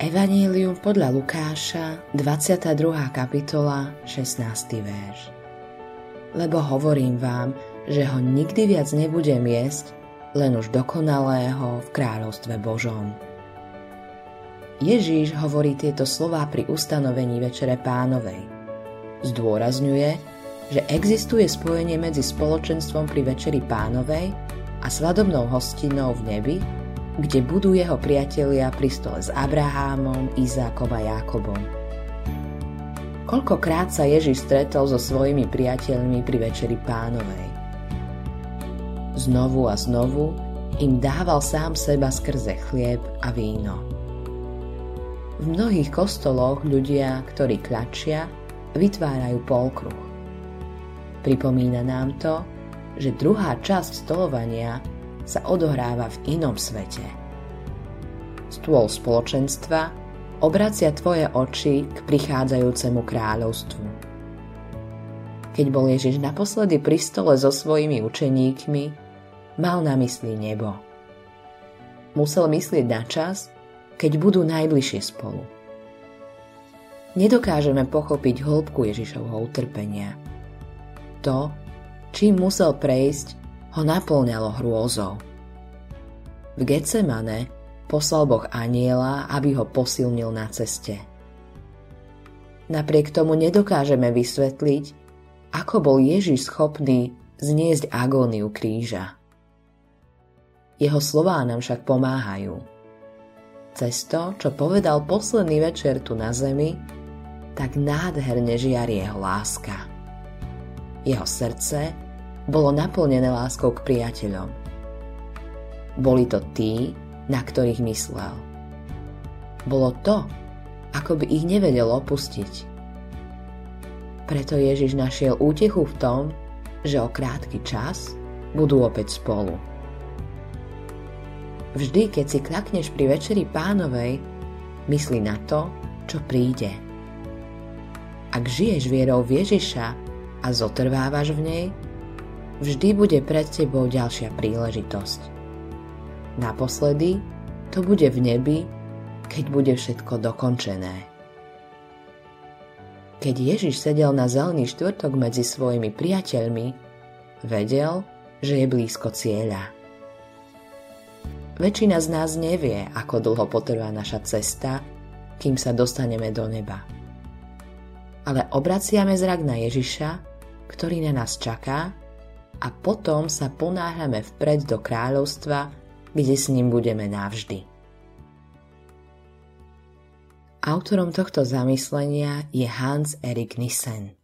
Evanílium podľa Lukáša, 22. kapitola, 16. verš. Lebo hovorím vám, že ho nikdy viac nebudem jesť, len už dokonalého v kráľovstve Božom. Ježíš hovorí tieto slová pri ustanovení Večere Pánovej. Zdôrazňuje, že existuje spojenie medzi spoločenstvom pri Večeri Pánovej a svadobnou hostinou v nebi, kde budú jeho priatelia pri stole s Abrahámom, Izákom a Jákobom. Koľkokrát sa Ježiš stretol so svojimi priateľmi pri Večeri Pánovej. Znovu a znovu im dával sám seba skrze chlieb a víno. V mnohých kostoloch ľudia, ktorí kľačia, vytvárajú polkruh. Pripomína nám to, že druhá časť stolovania sa odohráva v inom svete. Stôl spoločenstva obracia tvoje oči k prichádzajúcemu kráľovstvu. Keď bol Ježiš naposledy pri stole so svojimi učeníkmi, mal na mysli nebo. Musel myslieť na čas, keď budú najbližšie spolu. Nedokážeme pochopiť hĺbku Ježišovho utrpenia. To, čím musel prejsť, ho napĺňalo hrôzou. V Getsemane poslal Boh anjela, aby ho posilnil na ceste. Napriek tomu nedokážeme vysvetliť, ako bol Ježiš schopný zniesť agóniu kríža. Jeho slová nám však pomáhajú. Cez to, čo povedal posledný večer tu na zemi, tak nádherne žiari jeho láska. Jeho srdce bolo naplnené láskou k priateľom. Boli to tí, na ktorých myslel. Bolo to, ako by ich nevedel opustiť. Preto Ježiš našiel útechu v tom, že o krátky čas budú opäť spolu. Vždy, keď si klakneš pri Večeri Pánovej, myslí na to, čo príde. Ak žiješ vierou v Ježiša a zotrvávaš v nej, vždy bude pred tebou ďalšia príležitosť. Naposledy to bude v nebi, keď bude všetko dokončené. Keď Ježiš sedel na Zelený štvrtok medzi svojimi priateľmi, vedel, že je blízko cieľa. Väčšina z nás nevie, ako dlho potrvá naša cesta, kým sa dostaneme do neba. Ale obraciame zrak na Ježiša, ktorý na nás čaká, a potom sa ponáhľame vpred do kráľovstva, kde s ním budeme navždy. Autorom tohto zamyslenia je Hans-Erik Nissen.